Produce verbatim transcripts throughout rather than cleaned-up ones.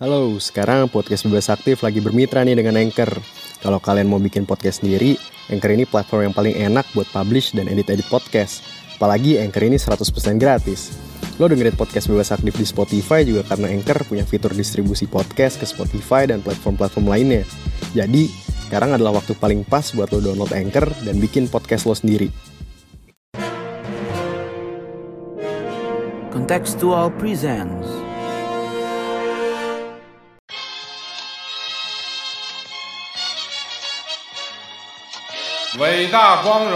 Halo, sekarang Podcast Bebas Aktif lagi bermitra nih dengan Anchor. Kalau kalian mau bikin podcast sendiri, Anchor ini platform yang paling enak buat publish dan edit-edit podcast. Apalagi Anchor ini seratus persen gratis. Lo dengerin Podcast Bebas Aktif di Spotify juga karena Anchor punya fitur distribusi podcast ke Spotify dan platform-platform lainnya. Jadi, sekarang adalah waktu paling pas buat lo download Anchor dan bikin podcast lo sendiri. Kontekstual presents. Ladies and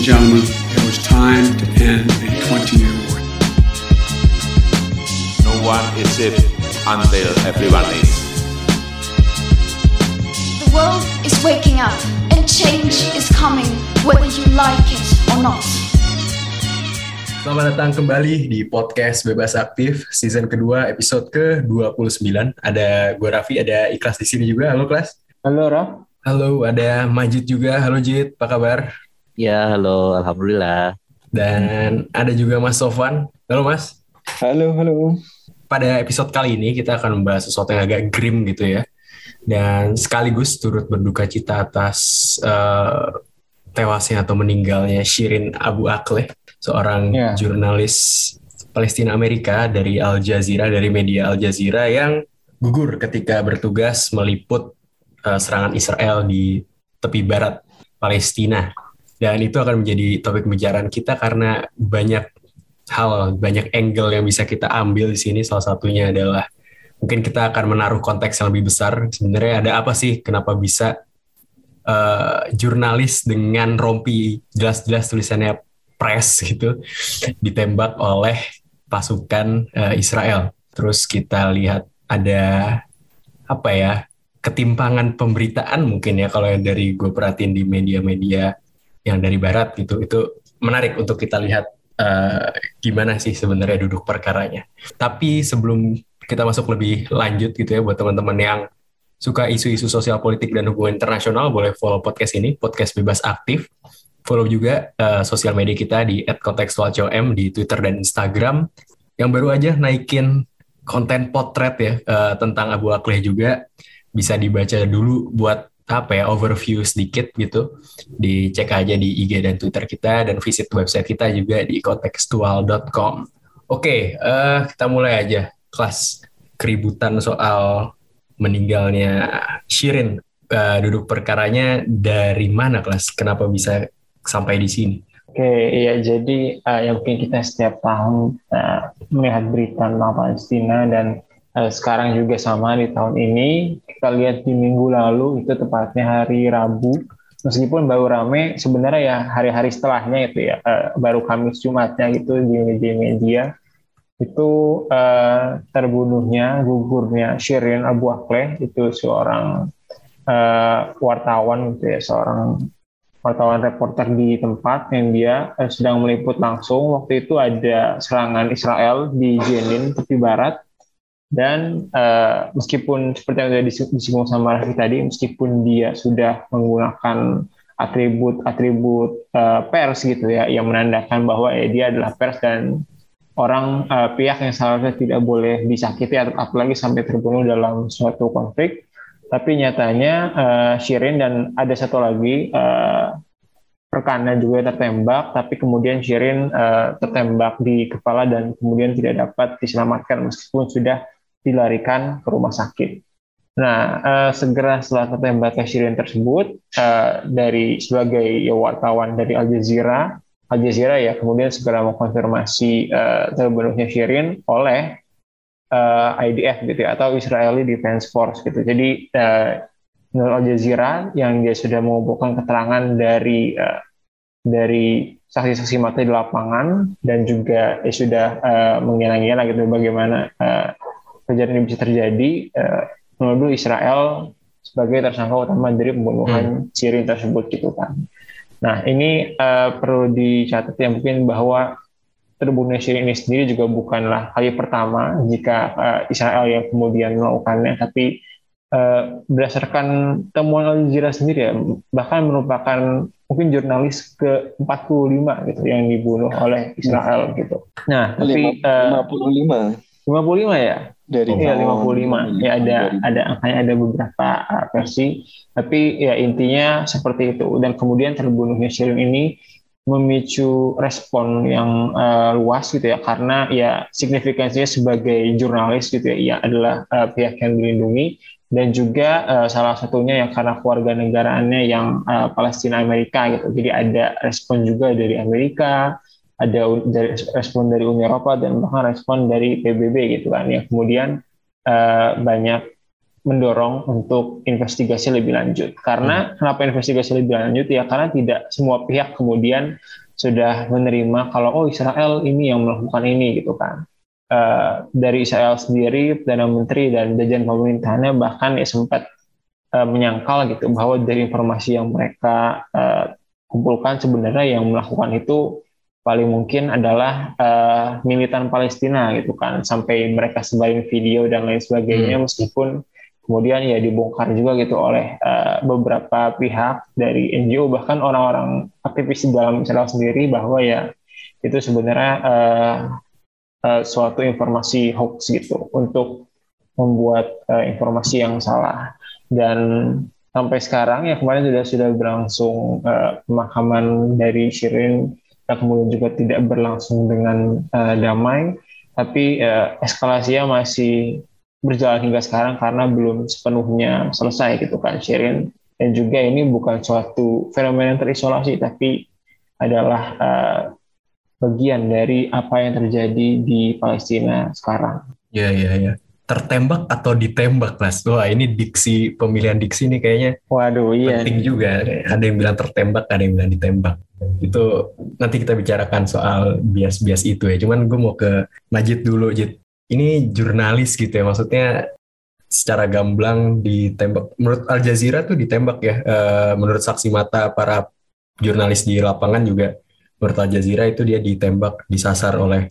gentlemen, it was time to end a twenty-year war. No one is safe until everyone is. The world is waking up. And change is coming, whether you like it or not. Selamat datang kembali di Podcast Bebas Aktif, season kedua, episode ke dua puluh sembilan. Ada gue Rafi, ada Ikhlas di sini juga. Halo, Ikhlas. Halo, Raf. Halo, ada Madjiid juga. Halo, Jid. Apa kabar? Ya, halo. Alhamdulillah. Dan ada juga Mas Shofwan. Halo, Mas. Halo, halo. Pada episode kali ini, kita akan membahas sesuatu yang agak grim gitu ya. Dan sekaligus turut berduka cita atas uh, tewasnya atau meninggalnya Shireen Abu Akleh, seorang yeah. jurnalis Palestina Amerika dari Al-Jazeera, dari media Al-Jazeera yang gugur ketika bertugas meliput uh, serangan Israel di Tepi Barat, Palestina. Dan itu akan menjadi topik pembicaraan kita karena banyak hal, banyak angle yang bisa kita ambil di sini. Salah satunya adalah mungkin kita akan menaruh konteks yang lebih besar. Sebenarnya ada apa sih? Kenapa bisa uh, jurnalis dengan rompi jelas-jelas tulisannya press gitu ditembak oleh pasukan uh, Israel? Terus kita lihat ada apa ya? Ketimpangan pemberitaan mungkin ya, kalau yang dari gue perhatiin di media-media yang dari Barat gitu. Itu menarik untuk kita lihat uh, gimana sih sebenarnya duduk perkaranya. Tapi sebelum kita masuk lebih lanjut gitu ya, buat teman-teman yang suka isu-isu sosial, politik, dan hubungan internasional, boleh follow podcast ini, Podcast Bebas Aktif. Follow juga uh, sosial media kita di et kontekstualcom di Twitter dan Instagram. Yang baru aja naikin konten potret ya, uh, tentang Abu Akleh juga. Bisa dibaca dulu buat apa ya, overview sedikit gitu. Dicek aja di I G dan Twitter kita, dan visit website kita juga di kontekstual dot com. Oke, okay, uh, kita mulai aja. Kelas keributan soal meninggalnya Shireen, uh, duduk perkaranya dari mana, Kelas? Kenapa bisa sampai di sini? Oke, okay, ya jadi uh, yang mungkin kita setiap tahun uh, melihat berita tentang Palestina, dan uh, sekarang juga sama di tahun ini. Kita lihat di minggu lalu, itu tepatnya hari Rabu, meskipun baru rame sebenarnya ya hari-hari setelahnya itu ya, uh, baru Kamis Jumatnya gitu di media-media, itu uh, terbunuhnya, gugurnya Shireen Abu Akleh, itu seorang uh, wartawan gitu ya, seorang wartawan reporter di tempat yang dia uh, sedang meliput langsung. Waktu itu ada serangan Israel di Jenin, Tepi Barat, dan uh, meskipun seperti yang sudah disinggung sama Rafi tadi, meskipun dia sudah menggunakan atribut-atribut uh, pers gitu ya, yang menandakan bahwa ya, dia adalah pers dan orang uh, pihak yang seharusnya tidak boleh disakiti atau apalagi sampai terbunuh dalam suatu konflik. Tapi nyatanya uh, Shireen dan ada satu lagi uh, rekannya juga tertembak, tapi kemudian Shireen uh, tertembak di kepala dan kemudian tidak dapat diselamatkan meskipun sudah dilarikan ke rumah sakit. Nah, uh, segera setelah tertembaknya Shireen tersebut, uh, dari sebagai ya, wartawan dari Al Jazeera, Al Jazeera ya kemudian segera mengkonfirmasi uh, terbunuhnya Shireen oleh uh, I D F gitu ya, atau Israeli Defense Force gitu. Jadi uh, menurut Al Jazeera yang dia sudah mengumpulkan keterangan dari uh, dari saksi-saksi mata di lapangan, dan juga ya sudah uh, mengira-ngira gitu bagaimana uh, kejadian ini bisa terjadi, uh, menuduh Israel sebagai tersangka utama dari pembunuhan hmm. Shireen tersebut gitu kan. Nah, ini uh, perlu dicatat ya mungkin bahwa terbunuhnya Shireen ini sendiri juga bukanlah kali pertama jika uh, Israel yang kemudian melakukannya, tapi Uh, berdasarkan temuan Al-Jazeera sendiri ya, bahkan merupakan mungkin jurnalis ke empat puluh lima gitu yang dibunuh oleh Israel gitu. Nah, tapi lima puluh lima ya? Dari ya, lima puluh lima. Ya ada ada angkanya, ada beberapa versi, tapi ya intinya seperti itu. Dan kemudian terbunuhnya Shireen ini memicu respon yang uh, luas gitu ya, karena ya signifikansinya sebagai jurnalis gitu ya, ia adalah uh, pihak yang dilindungi, dan juga uh, salah satunya yang karena kewarganegaraannya yang uh, Palestina Amerika gitu, jadi ada respon juga dari Amerika, ada dari, respon dari Uni Eropa, dan bahkan respon dari P B B gitu kan, yang kemudian uh, banyak mendorong untuk investigasi lebih lanjut. Karena hmm. kenapa investigasi lebih lanjut? Ya karena tidak semua pihak kemudian sudah menerima kalau oh Israel ini yang melakukan ini gitu kan. Uh, dari Israel sendiri, Perdana Menteri dan jajaran pemerintahannya bahkan ya sempat uh, menyangkal gitu bahwa dari informasi yang mereka uh, kumpulkan sebenarnya yang melakukan itu paling mungkin adalah uh, militan Palestina gitu kan. Sampai mereka sebarin video dan lain sebagainya hmm. meskipun kemudian ya dibongkar juga gitu oleh uh, beberapa pihak dari N G O, bahkan orang-orang aktivis di dalam Israel sendiri, bahwa ya itu sebenarnya uh, uh, suatu informasi hoax gitu untuk membuat uh, informasi yang salah. Dan sampai sekarang ya kemarin sudah sudah berlangsung uh, pemakaman dari Shireen, kemudian juga tidak berlangsung dengan uh, damai, tapi uh, eskalasinya masih berjalan hingga sekarang karena belum sepenuhnya selesai gitu kan Shireen. Dan juga ini bukan suatu fenomena yang terisolasi, tapi adalah uh, bagian dari apa yang terjadi di Palestina sekarang. Ya ya ya. Tertembak atau ditembak, Mas? Wah, ini diksi, pemilihan diksi nih kayaknya. Waduh, iya. Penting juga. Ada yang bilang tertembak, ada yang bilang ditembak. Itu nanti kita bicarakan soal bias-bias itu ya. Cuman gue mau ke Madjiid dulu, Jid. Ini jurnalis gitu ya, maksudnya secara gamblang ditembak. Menurut Al Jazeera tuh ditembak ya, e, menurut saksi mata para jurnalis di lapangan juga, menurut Al Jazeera itu dia ditembak, disasar oleh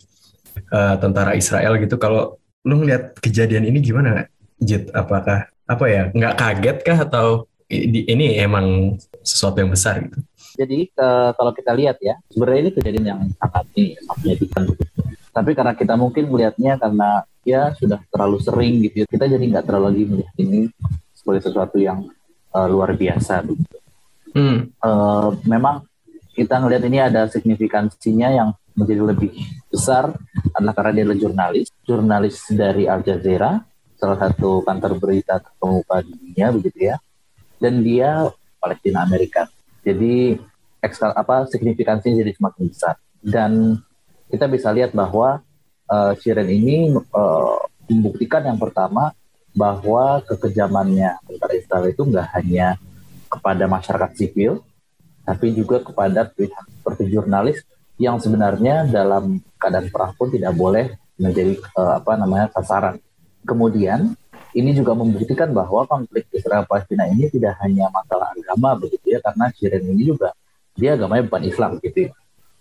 e, tentara Israel gitu. Kalau lu ngeliat kejadian ini gimana, Jit? Apakah, apa ya, nggak kaget kah atau ini emang sesuatu yang besar gitu? Jadi e, kalau kita lihat ya, sebenarnya ini kejadian yang sangat ini, menyedihkan. Tapi karena kita mungkin melihatnya karena ya sudah terlalu sering gitu, kita jadi nggak terlalu lagi melihat ini sebagai sesuatu yang uh, luar biasa gitu. Hmm. Uh, memang kita ngelihat ini ada signifikansinya yang menjadi lebih besar adalah karena dia adalah jurnalis, jurnalis dari Al Jazeera, salah satu kantor berita terkemuka di dunia begitu ya, dan dia Palestina Amerika. Jadi ekstra, apa signifikansinya jadi semakin besar. Dan kita bisa lihat bahwa uh, Shireen ini uh, membuktikan yang pertama bahwa kekejamannya tentara Israel itu nggak hanya kepada masyarakat sipil, tapi juga kepada pihak seperti jurnalis yang sebenarnya dalam keadaan perang pun tidak boleh menjadi uh, apa namanya sasaran. Kemudian ini juga membuktikan bahwa konflik Israel Palestina ini tidak hanya masalah agama begitu ya, karena Shireen ini juga dia agamanya bukan Islam gitu ya.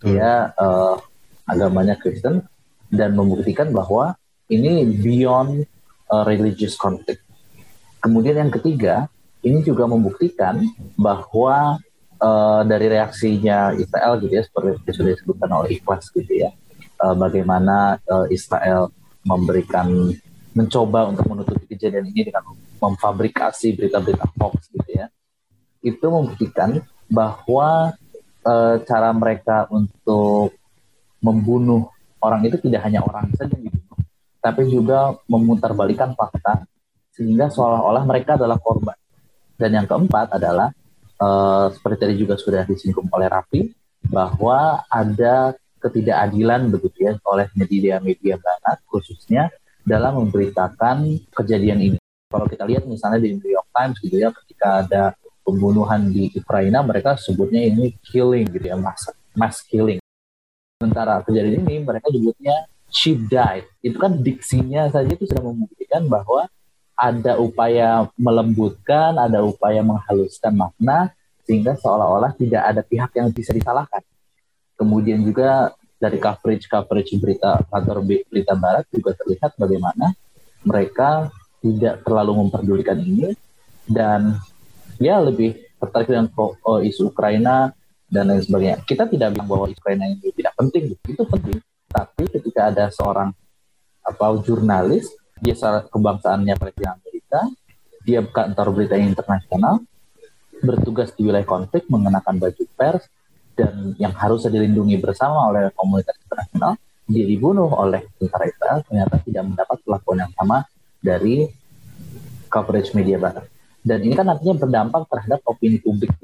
Dia uh, agamanya Kristen, dan membuktikan bahwa ini beyond uh, religious conflict. Kemudian yang ketiga, ini juga membuktikan bahwa uh, dari reaksinya Israel gitu ya, seperti yang sudah disebutkan oleh Ikhlas gitu ya, uh, bagaimana uh, Israel memberikan, mencoba untuk menutupi kejadian ini dengan memfabrikasi berita-berita hoax gitu ya. Itu membuktikan bahwa uh, cara mereka untuk membunuh orang itu tidak hanya orang saja yang dibunuh, tapi juga memutarbalikkan fakta sehingga seolah-olah mereka adalah korban. Dan yang keempat adalah uh, seperti tadi juga sudah disinggung oleh Rafi, bahwa ada ketidakadilan begitu ya oleh media-media barat khususnya dalam memberitakan kejadian ini. Kalau kita lihat misalnya di New York Times gitu ya, ketika ada pembunuhan di Ukraina mereka sebutnya ini killing gitu ya, mass, mass killing. Sementara kejadian ini mereka sebutnya she died. Itu kan diksinya saja itu sudah membuktikan bahwa ada upaya melembutkan, ada upaya menghaluskan makna sehingga seolah-olah tidak ada pihak yang bisa disalahkan. Kemudian juga dari coverage coverage berita kantor berita barat juga terlihat bagaimana mereka tidak terlalu memperdulikan ini, dan ya lebih tertarik dengan isu Ukraina dan lain sebagainya. Kita tidak bilang bahwa Ukraina ini tidak penting, itu penting. Tapi ketika ada seorang apa jurnalis, dia kebangsaannya Palestina Amerika, dia kantor berita internasional, bertugas di wilayah konflik, mengenakan baju pers, dan yang harus dilindungi bersama oleh komunitas internasional, dia dibunuh oleh tentara Israel, ternyata tidak mendapat perlakuan yang sama dari coverage media barat. Dan ini kan nantinya berdampak terhadap opini publik.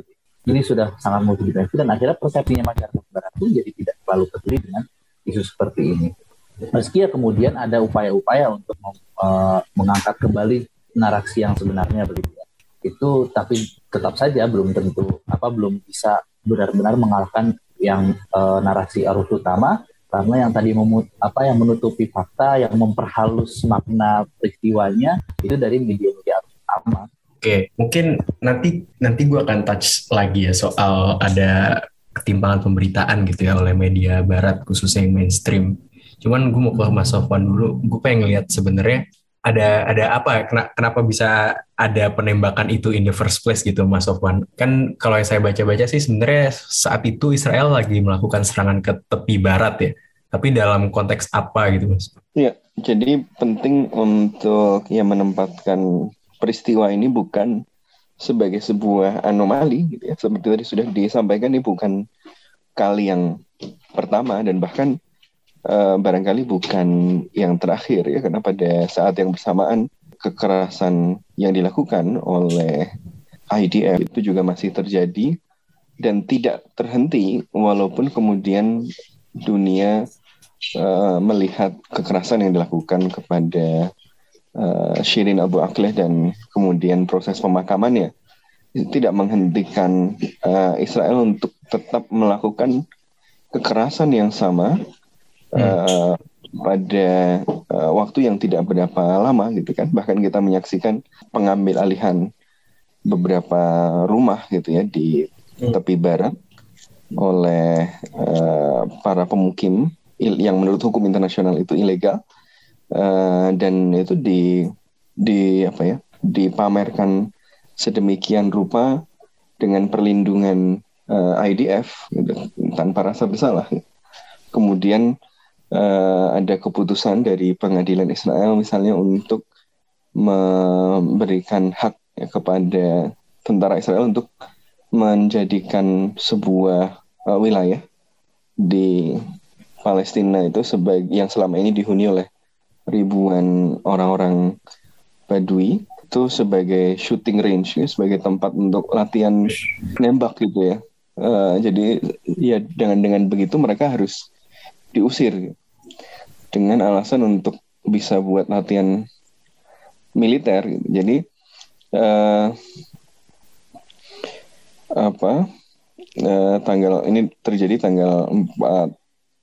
Ini sudah sangat multidimensi, dan akhirnya persepsinya masyarakat barat pun jadi tidak terlalu peduli dengan isu seperti ini. Meski ya kemudian ada upaya-upaya untuk uh, mengangkat kembali narasi yang sebenarnya begitu ya. Itu tapi tetap saja belum tentu apa belum bisa benar-benar mengalahkan yang uh, narasi arus utama, karena yang tadi memut, apa yang menutupi fakta, yang memperhalus makna peristiwanya itu dari media-media arus utama. Oke, mungkin nanti nanti gue akan touch lagi ya soal ada ketimpangan pemberitaan gitu ya oleh media barat khususnya yang mainstream. Cuman gue mau ke Mas Shofwan dulu, gue pengen lihat sebenarnya ada ada apa, kenapa bisa ada penembakan itu in the first place gitu Mas Shofwan. Kan kalau yang saya baca-baca sih sebenarnya saat itu Israel lagi melakukan serangan ke tepi barat ya. Tapi dalam konteks apa gitu Mas? Iya, jadi penting untuk ya menempatkan peristiwa ini bukan sebagai sebuah anomali gitu ya. Seperti tadi sudah disampaikan, ini bukan kali yang pertama dan bahkan uh, barangkali bukan yang terakhir ya, karena pada saat yang bersamaan kekerasan yang dilakukan oleh I D F itu juga masih terjadi dan tidak terhenti walaupun kemudian dunia uh, melihat kekerasan yang dilakukan kepada Uh, Shireen Abu Akleh dan kemudian proses pemakamannya itu tidak menghentikan uh, Israel untuk tetap melakukan kekerasan yang sama uh, hmm. pada uh, waktu yang tidak berapa lama gitu kan. Bahkan kita menyaksikan pengambil alihan beberapa rumah gitu ya di hmm. tepi barat oleh uh, para pemukim il- yang menurut hukum internasional itu ilegal. Uh, dan itu di di apa ya dipamerkan sedemikian rupa dengan perlindungan uh, I D F gitu, tanpa rasa bersalah. Kemudian uh, ada keputusan dari pengadilan Israel misalnya untuk memberikan hak ya, kepada tentara Israel untuk menjadikan sebuah uh, wilayah di Palestina itu sebagai yang selama ini dihuni oleh ribuan orang-orang Badui itu sebagai shooting range, sebagai tempat untuk latihan nembak gitu ya. Uh, jadi ya dengan dengan begitu mereka harus diusir dengan alasan untuk bisa buat latihan militer. Jadi uh, apa uh, tanggal ini terjadi tanggal empat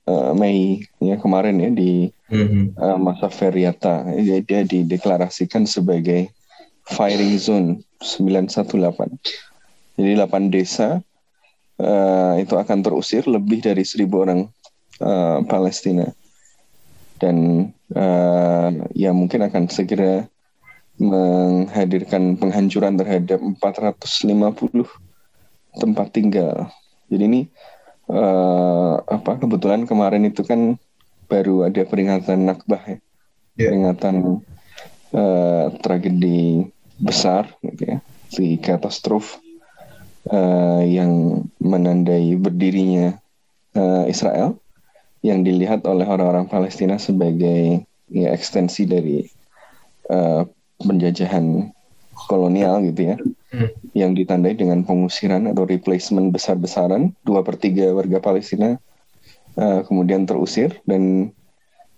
Uh, Mei ya kemarin ya di mm-hmm. uh, masa Feriata ya, dia dideklarasikan sebagai firing zone sembilan satu delapan. Jadi delapan desa uh, itu akan terusir lebih dari seribu orang uh, Palestina dan uh, ya mungkin akan segera menghadirkan penghancuran terhadap empat ratus lima puluh tempat tinggal. Jadi ini Uh, apa kebetulan kemarin itu kan baru ada peringatan Nakba ya, yeah. peringatan uh, tragedi besar gitu ya, si katastrof uh, yang menandai berdirinya uh, Israel yang dilihat oleh orang-orang Palestina sebagai ya ekstensi dari uh, penjajahan kolonial gitu ya. Hmm. Yang ditandai dengan pengusiran atau replacement besar-besaran, dua per tiga warga Palestina uh, kemudian terusir dan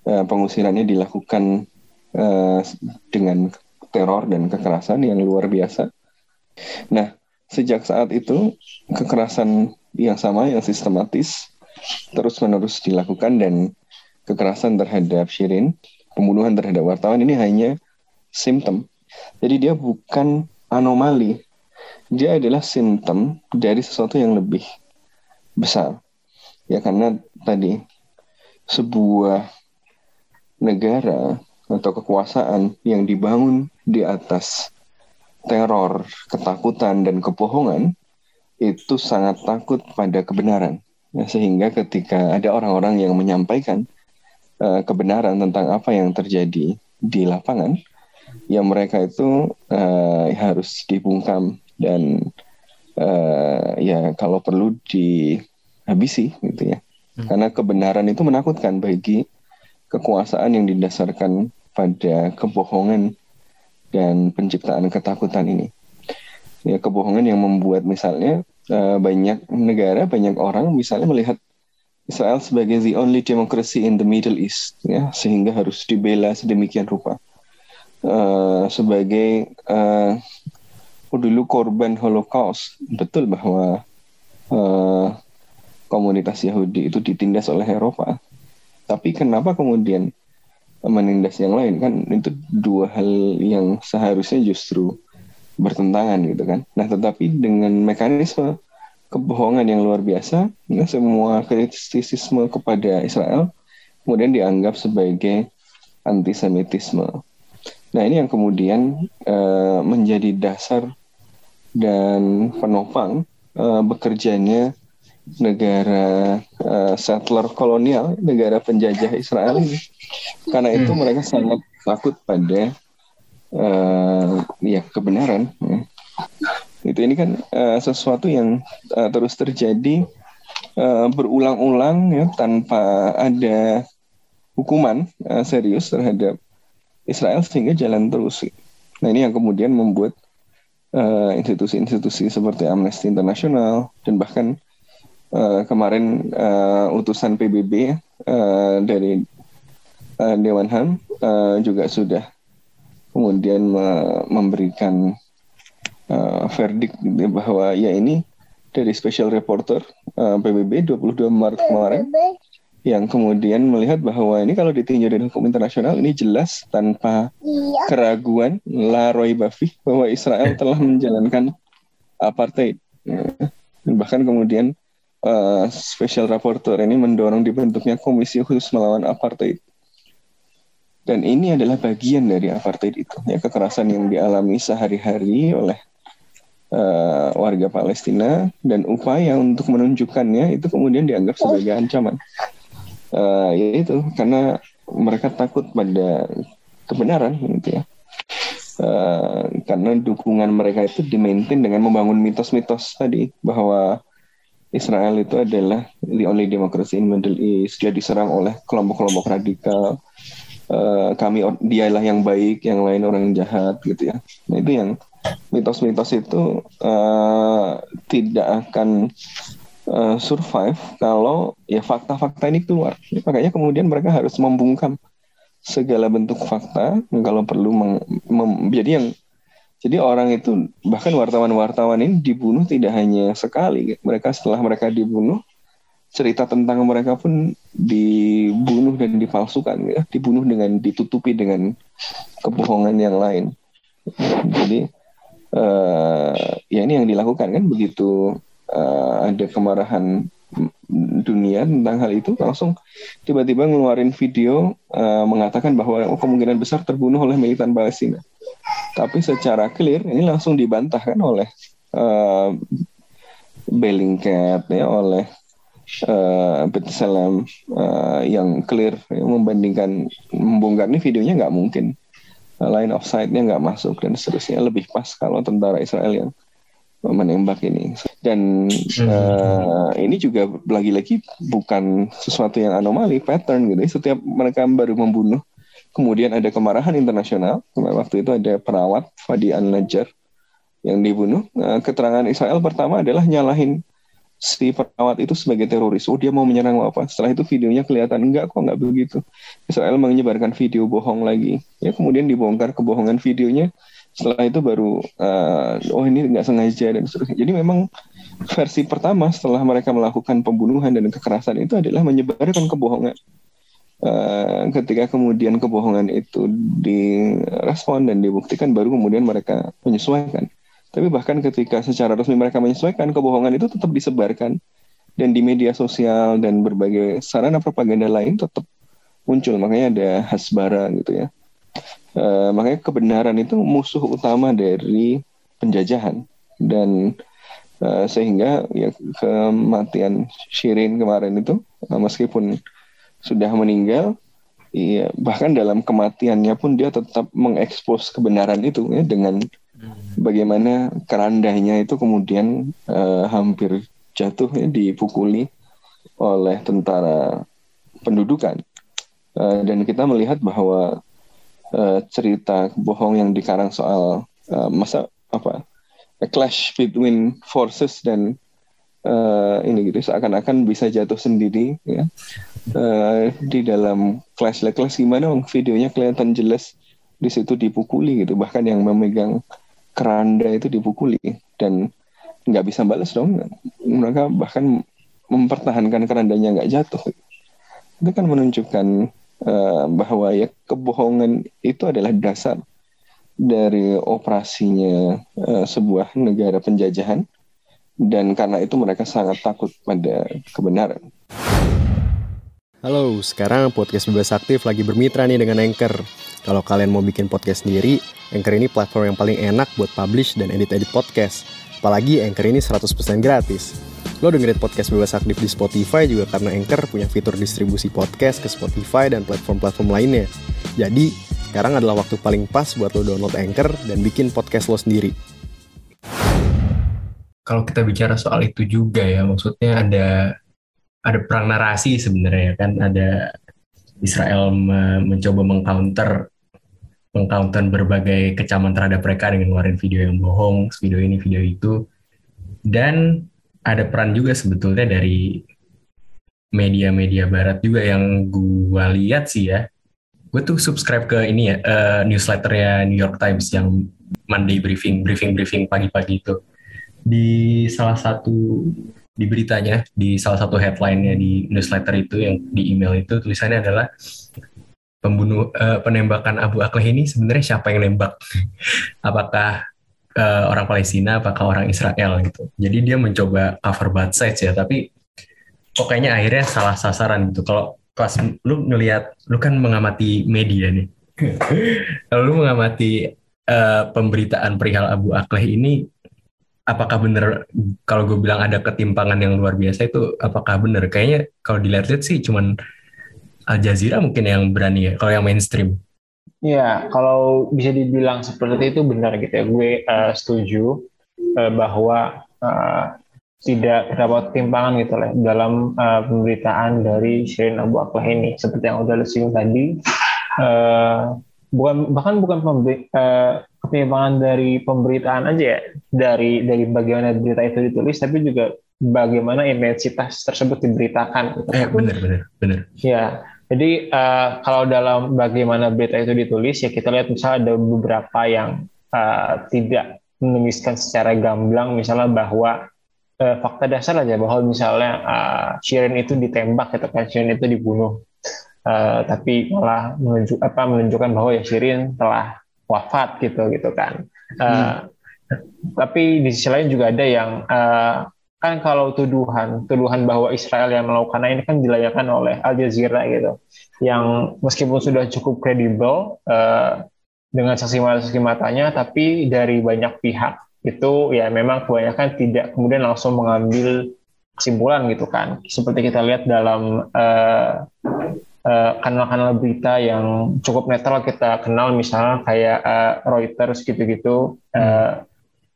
uh, pengusirannya dilakukan uh, dengan teror dan kekerasan yang luar biasa. Nah, sejak saat itu kekerasan yang sama yang sistematis terus-menerus dilakukan dan kekerasan terhadap Shireen, pembunuhan terhadap wartawan ini hanya simptom. Jadi dia bukan anomali, dia adalah simptom dari sesuatu yang lebih besar. Ya karena tadi sebuah negara atau kekuasaan yang dibangun di atas teror, ketakutan, dan kebohongan itu sangat takut pada kebenaran. Nah, sehingga ketika ada orang-orang yang menyampaikan uh, kebenaran tentang apa yang terjadi di lapangan, ya mereka itu uh, harus dibungkam dan uh, ya kalau perlu dihabisi gitu ya. Hmm. Karena kebenaran itu menakutkan bagi kekuasaan yang didasarkan pada kebohongan dan penciptaan ketakutan ini. Ya, kebohongan yang membuat misalnya uh, banyak negara, banyak orang misalnya melihat Israel sebagai the only democracy in the Middle East, ya, sehingga harus dibela sedemikian rupa. Uh, sebagai uh, dulu korban Holocaust, betul bahwa uh, komunitas Yahudi itu ditindas oleh Eropa. Tapi kenapa kemudian menindas yang lain? Kan itu dua hal yang seharusnya justru bertentangan gitu kan. Nah, tetapi dengan mekanisme kebohongan yang luar biasa, ya, semua kritisisme kepada Israel kemudian dianggap sebagai antisemitisme. Nah, ini yang kemudian uh, menjadi dasar dan penopang uh, bekerjanya negara uh, settler kolonial, negara penjajah Israel ini. Karena itu mereka sangat takut pada Uh, ya kebenaran ya. Itu ini kan uh, sesuatu yang uh, terus terjadi uh, berulang-ulang ya, tanpa ada hukuman uh, serius terhadap Israel, sehingga jalan terus. Nah, ini yang kemudian membuat uh, institusi-institusi seperti Amnesty International dan bahkan uh, kemarin uh, utusan P B B uh, dari uh, Dewan H A M uh, juga sudah kemudian me- memberikan uh, verdict bahwa ya ini dari special reporter uh, P B B dua puluh dua Maret kemarin yang kemudian melihat bahwa ini kalau ditinjau dari hukum internasional ini jelas tanpa keraguan la roiba fih bahwa Israel telah menjalankan apartheid. Bahkan kemudian uh, special reporter ini mendorong dibentuknya komisi khusus melawan apartheid. Dan ini adalah bagian dari apartheid itu, ya, kekerasan yang dialami sehari-hari oleh uh, warga Palestina, dan upaya untuk menunjukkannya itu kemudian dianggap sebagai ancaman. Uh, ya itu, karena mereka takut pada kebenaran, gitu ya. Uh, karena dukungan mereka itu di-maintain dengan membangun mitos-mitos tadi, bahwa Israel itu adalah the only democracy in Middle East, dia diserang oleh kelompok-kelompok radikal, kami dialah yang baik, yang lain orang jahat gitu ya. Nah, itu yang mitos-mitos itu uh, tidak akan uh, survive kalau ya fakta-fakta ini keluar. Ya, makanya kemudian mereka harus membungkam segala bentuk fakta kalau perlu meng- mem- jadi yang jadi orang itu, bahkan wartawan-wartawan ini dibunuh tidak hanya sekali. Mereka setelah mereka dibunuh, cerita tentang mereka pun dibunuh dan dipalsukan, ya. Dibunuh dengan ditutupi dengan kebohongan yang lain. Jadi uh, ya ini yang dilakukan kan, begitu uh, ada kemarahan dunia tentang hal itu, langsung tiba-tiba ngeluarin video uh, mengatakan bahwa oh, kemungkinan besar terbunuh oleh militan Palestina. Tapi secara clear ini langsung dibantahkan oleh uh, Bellingcat, ya, oleh Uh, B'Tselem uh, yang clear ya, membandingkan membongkar ini videonya nggak mungkin, line of sight-nya nggak masuk dan seterusnya. Lebih pas kalau tentara Israel yang menembak ini, dan uh, ini juga lagi-lagi bukan sesuatu yang anomali, pattern gitu. Setiap mereka baru membunuh kemudian ada kemarahan internasional. Waktu itu ada perawat Fadi An-Najjar yang dibunuh, uh, keterangan Israel pertama adalah nyalahin si perawat itu sebagai teroris. Oh, dia mau menyerang apa? Setelah itu videonya kelihatan, enggak kok, enggak begitu. Israel menyebarkan video bohong lagi. Ya, kemudian dibongkar kebohongan videonya. Setelah itu baru uh, oh ini enggak sengaja dan seterusnya. Jadi memang versi pertama setelah mereka melakukan pembunuhan dan kekerasan itu adalah menyebarkan kebohongan. Uh, ketika kemudian kebohongan itu direspon dan dibuktikan, baru kemudian mereka menyesuaikan. Tapi bahkan ketika secara resmi mereka menyesuaikan, kebohongan itu tetap disebarkan. Dan di media sosial dan berbagai sarana propaganda lain tetap muncul. Makanya ada hasbara gitu ya. Uh, makanya kebenaran itu musuh utama dari penjajahan, dan uh, sehingga ya, kematian Shireen kemarin itu uh, meskipun sudah meninggal, ya, bahkan dalam kematiannya pun dia tetap mengekspos kebenaran itu ya, dengan bagaimana kerandanya itu kemudian uh, hampir jatuh ya, dipukuli oleh tentara pendudukan, uh, dan kita melihat bahwa Uh, cerita bohong yang dikarang soal uh, masa apa a clash between forces dan uh, ini gitu seakan-akan bisa jatuh sendiri ya uh, di dalam clash lah clash gimana om, videonya kelihatan jelas di situ dipukuli gitu, bahkan yang memegang keranda itu dipukuli dan nggak bisa balas dong, mereka bahkan mempertahankan kerandanya nggak jatuh. Itu kan menunjukkan Uh, bahwa ya kebohongan itu adalah dasar dari operasinya uh, sebuah negara penjajahan, dan karena itu mereka sangat takut pada kebenaran. Halo, sekarang Podcast Bebas Aktif lagi bermitra nih dengan Anchor. Kalau kalian mau bikin podcast sendiri, Anchor ini platform yang paling enak buat publish dan edit-edit podcast. Apalagi Anchor ini seratus persen gratis. Lo dengerin Podcast Bebas Aktif di Spotify juga karena Anchor punya fitur distribusi podcast ke Spotify dan platform-platform lainnya. Jadi, sekarang adalah waktu paling pas buat lo download Anchor dan bikin podcast lo sendiri. Kalau kita bicara soal itu juga ya, maksudnya ada ada perang narasi sebenarnya kan, ada Israel mencoba mengcounter mengcounter berbagai kecaman terhadap mereka dengan ngeluarin video yang bohong, video ini, video itu, dan ada peran juga sebetulnya dari media-media barat juga yang gue lihat sih ya. Gue tuh subscribe ke ini ya, uh, newsletternya New York Times yang Monday briefing, briefing-briefing pagi-pagi itu. Di salah satu, di beritanya, di salah satu headline-nya di newsletter itu, yang di email itu, tulisannya adalah pembunuh uh, penembakan Abu Akleh ini sebenarnya siapa yang nembak? Apakah Uh, orang Palestina, apakah orang Israel gitu. Jadi dia mencoba cover both sides ya, tapi kok kayaknya akhirnya salah sasaran gitu. Kalau pas lu ngelihat, lu kan mengamati media nih. Lalu mengamati uh, pemberitaan perihal Abu Akleh ini, apakah benar kalau gue bilang ada ketimpangan yang luar biasa itu, apakah benar? Kayaknya kalau dilihat-lihat sih cuman Al-Jazeera mungkin yang berani ya, kalau yang mainstream. Ya, kalau bisa dibilang seperti itu benar gitu ya. Gue uh, setuju uh, bahwa uh, tidak terdapat ketimpangan gitu lah dalam uh, pemberitaan dari Shireen Abu Akleh ini. Seperti yang udah lo singgung tadi, uh, bukan bahkan bukan pemberi, uh, ketimpangan dari pemberitaan aja ya, dari dari bagaimana berita itu ditulis, tapi juga bagaimana intensitas tersebut diberitakan. Gitu. Eh, benar, benar, benar. Ya. Jadi uh, kalau dalam bagaimana berita itu ditulis ya kita lihat misalnya ada beberapa yang uh, tidak menuliskan secara gamblang, misalnya bahwa uh, fakta dasar aja bahwa misalnya uh, Shireen itu ditembak gitu kan, Shireen itu dibunuh, uh, tapi malah menunjuk, apa, menunjukkan bahwa ya Shireen telah wafat gitu gitu kan. Uh, hmm. Tapi di sisi lain juga ada yang uh, kan kalau tuduhan, tuduhan bahwa Israel yang melakukannya ini kan dilayakkan oleh Al Jazeera gitu, yang meskipun sudah cukup kredibel eh, dengan saksi mata-saksi matanya, tapi dari banyak pihak itu ya memang kebanyakan tidak kemudian langsung mengambil kesimpulan gitu kan, seperti kita lihat dalam eh, eh, kanal-kanal berita yang cukup netral kita kenal, misalnya kayak eh, Reuters gitu-gitu. Hmm. Eh,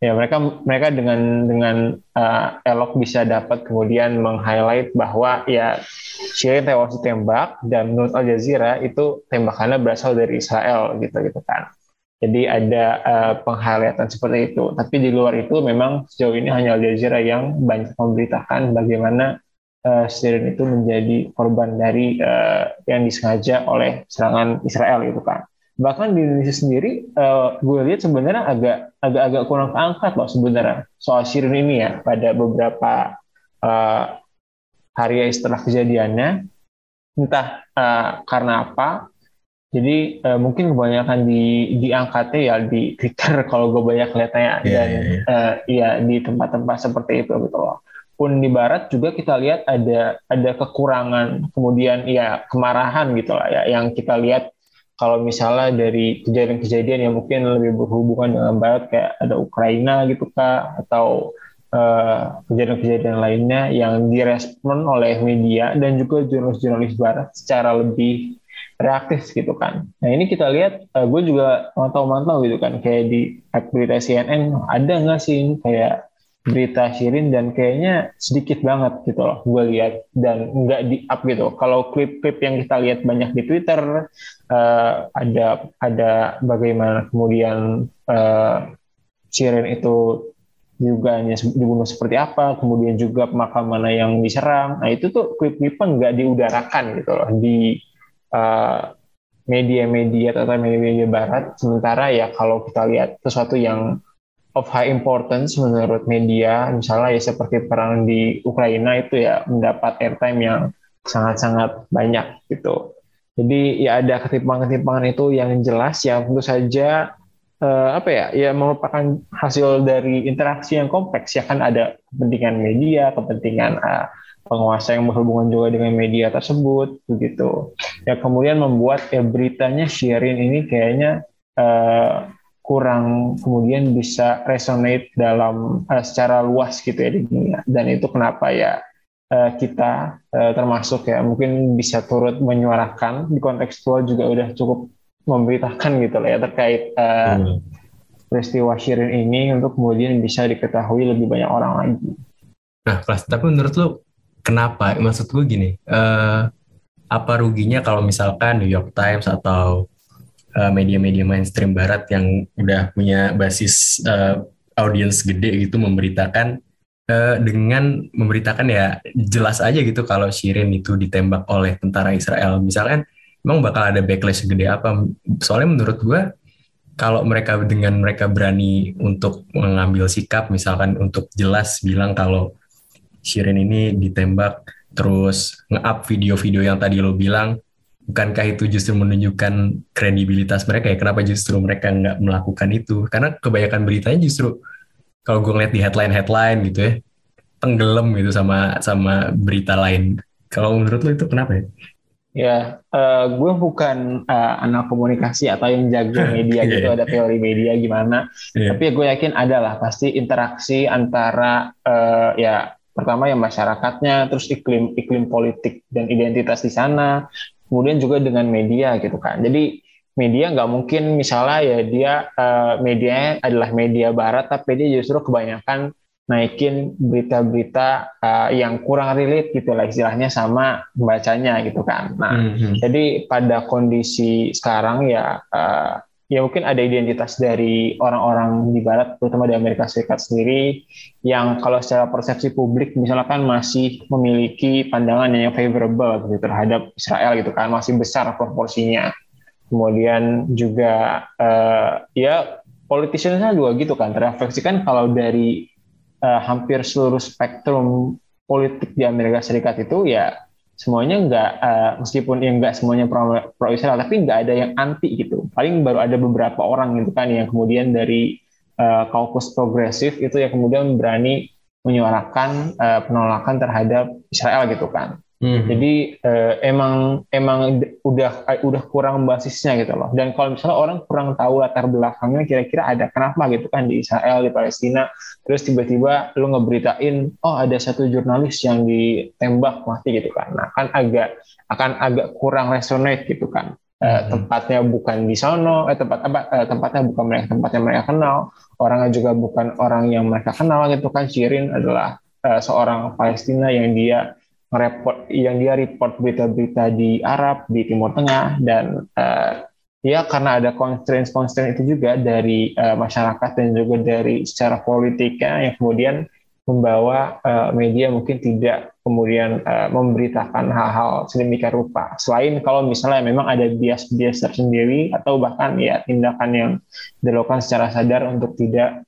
Ya mereka mereka dengan dengan uh, elok bisa dapat kemudian meng-highlight bahwa ya Shireen tewas ditembak dan menurut Al Jazeera itu tembakannya berasal dari Israel gitu gitu kan. Jadi ada uh, peng-highlightan seperti itu. Tapi di luar itu memang sejauh ini hanya Al Jazeera yang banyak memberitakan bagaimana uh, Shireen itu menjadi korban dari uh, yang disengaja oleh serangan Israel gitu kan. Bahkan di Indonesia sendiri, uh, gue lihat sebenarnya agak agak-agak kurang keangkat loh sebenarnya soal Shireen ini ya. Pada beberapa uh, hari setelah kejadiannya, entah uh, karena apa, jadi uh, mungkin kebanyakan di diangkatnya ya di Twitter kalau gue banyak lihatnya, yeah, dan yeah, yeah. Uh, ya di tempat-tempat seperti itu gitu loh. Pun di Barat juga kita lihat ada ada kekurangan, kemudian ya kemarahan gitulah ya yang kita lihat kalau misalnya dari kejadian-kejadian yang mungkin lebih berhubungan dengan Barat, kayak ada Ukraina gitu Kak, atau uh, kejadian-kejadian lainnya yang direspon oleh media dan juga jurnalis-jurnalis Barat secara lebih reaktif gitu kan. Nah ini kita lihat, uh, gue juga mantau-mantau gitu kan, kayak di berita C N N ada nggak sih ini kayak berita Shireen, dan kayaknya sedikit banget gitu loh gue lihat, dan nggak di-up gitu. Kalau klip-klip yang kita lihat banyak di Twitter, uh, ada ada bagaimana kemudian uh, Shireen itu juga dibunuh seperti apa, kemudian juga makam mana yang diserang. Nah itu tuh klip-klipnya nggak diudarakan gitu loh di uh, media-media atau media-media Barat. Sementara ya kalau kita lihat sesuatu yang of high importance menurut media, misalnya ya seperti perang di Ukraina, itu ya mendapat airtime yang sangat-sangat banyak gitu. Jadi ya ada ketimpangan-ketimpangan itu yang jelas, yang tentu saja eh, apa ya, ya merupakan hasil dari interaksi yang kompleks. Ya kan ada kepentingan media, kepentingan eh, penguasa yang berhubungan juga dengan media tersebut begitu. Ya kemudian membuat ya beritanya Shireen ini kayaknya eh, kurang kemudian bisa resonate dalam uh, secara luas gitu ya di dunia, dan itu kenapa ya uh, kita uh, termasuk ya mungkin bisa turut menyuarakan di Kontekstual juga udah cukup memberitakan gitu lah ya terkait uh, hmm. peristiwa Shireen ini untuk kemudian bisa diketahui lebih banyak orang lagi. Nah, Pras, tapi menurut lu kenapa? Maksud gue gini, uh, apa ruginya kalau misalkan New York Times atau media-media mainstream Barat yang udah punya basis uh, audiens gede gitu memberitakan uh, dengan memberitakan ya jelas aja gitu kalau Shireen itu ditembak oleh tentara Israel misalkan, emang bakal ada backlash gede apa? Soalnya menurut gue kalau mereka dengan mereka berani untuk mengambil sikap misalkan untuk jelas bilang kalau Shireen ini ditembak, terus nge-up video-video yang tadi lo bilang, bukankah itu justru menunjukkan kredibilitas mereka ya? Kenapa justru mereka nggak melakukan itu? Karena kebanyakan beritanya justru kalau gue ngeliat di headline-headline gitu ya, tenggelam gitu sama sama berita lain. Kalau menurut lo itu kenapa ya? Ya, uh, gue bukan uh, anak komunikasi atau yang jago media gitu, ada teori media gimana. Yeah. Tapi gue yakin ada lah pasti interaksi antara uh, ya pertama ya masyarakatnya, terus iklim iklim politik dan identitas di sana. Kemudian juga dengan media gitu kan. Jadi media nggak mungkin misalnya ya dia uh, medianya adalah media Barat, tapi dia justru kebanyakan naikin berita-berita uh, yang kurang relate gitu lah istilahnya sama pembacanya gitu kan. Nah, mm-hmm. jadi pada kondisi sekarang ya uh, ya mungkin ada identitas dari orang-orang di Barat, terutama di Amerika Serikat sendiri, yang kalau secara persepsi publik misalkan masih memiliki pandangan yang favorable gitu terhadap Israel gitu kan, masih besar proporsinya. Kemudian juga uh, ya politisiannya juga gitu kan, terefleksikan kalau dari uh, hampir seluruh spektrum politik di Amerika Serikat itu ya semuanya enggak, uh, meskipun yang enggak semuanya pro, pro Israel, tapi enggak ada yang anti gitu. Paling baru ada beberapa orang gitu kan yang kemudian dari uh, kaukus progresif itu yang kemudian berani menyuarakan uh, penolakan terhadap Israel gitu kan. Mm-hmm. Jadi uh, emang emang udah udah kurang basisnya gitu loh. Dan kalau misalnya orang kurang tahu latar belakangnya kira-kira ada kenapa gitu kan di Israel, di Palestina, terus tiba-tiba lu ngeberitain oh ada satu jurnalis yang ditembak mati gitu kan. Nah, kan agak akan agak kurang resonate gitu kan. Mm-hmm. Tempatnya bukan di sono, eh tempat apa eh, tempatnya bukan mereka tempatnya mereka kenal, orangnya juga bukan orang yang mereka kenal gitu kan. Shireen adalah eh, seorang Palestina yang dia report yang dia report berita-berita di Arab, di Timur Tengah, dan uh, ya karena ada constraint-constraint itu juga dari uh, masyarakat dan juga dari secara politiknya yang kemudian membawa uh, media mungkin tidak kemudian uh, memberitakan hal-hal sedemikian rupa. Selain kalau misalnya memang ada bias-bias tersendiri atau bahkan ya tindakan yang dilakukan secara sadar untuk tidak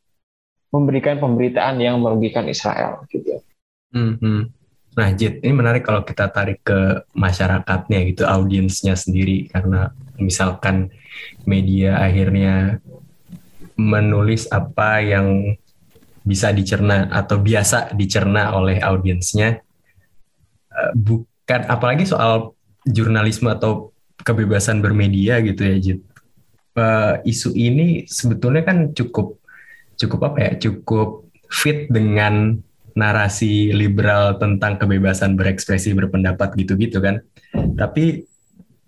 memberikan pemberitaan yang merugikan Israel gitu. Mm-hmm. Nah, Jid, ini menarik kalau kita tarik ke masyarakatnya gitu, audiensnya sendiri, karena misalkan media akhirnya menulis apa yang bisa dicerna atau biasa dicerna oleh audiensnya, bukan apalagi soal jurnalisme atau kebebasan bermedia gitu ya, Jid. Uh, isu ini sebetulnya kan cukup cukup apa ya? Cukup fit dengan narasi liberal tentang kebebasan berekspresi, berpendapat gitu-gitu kan. Tapi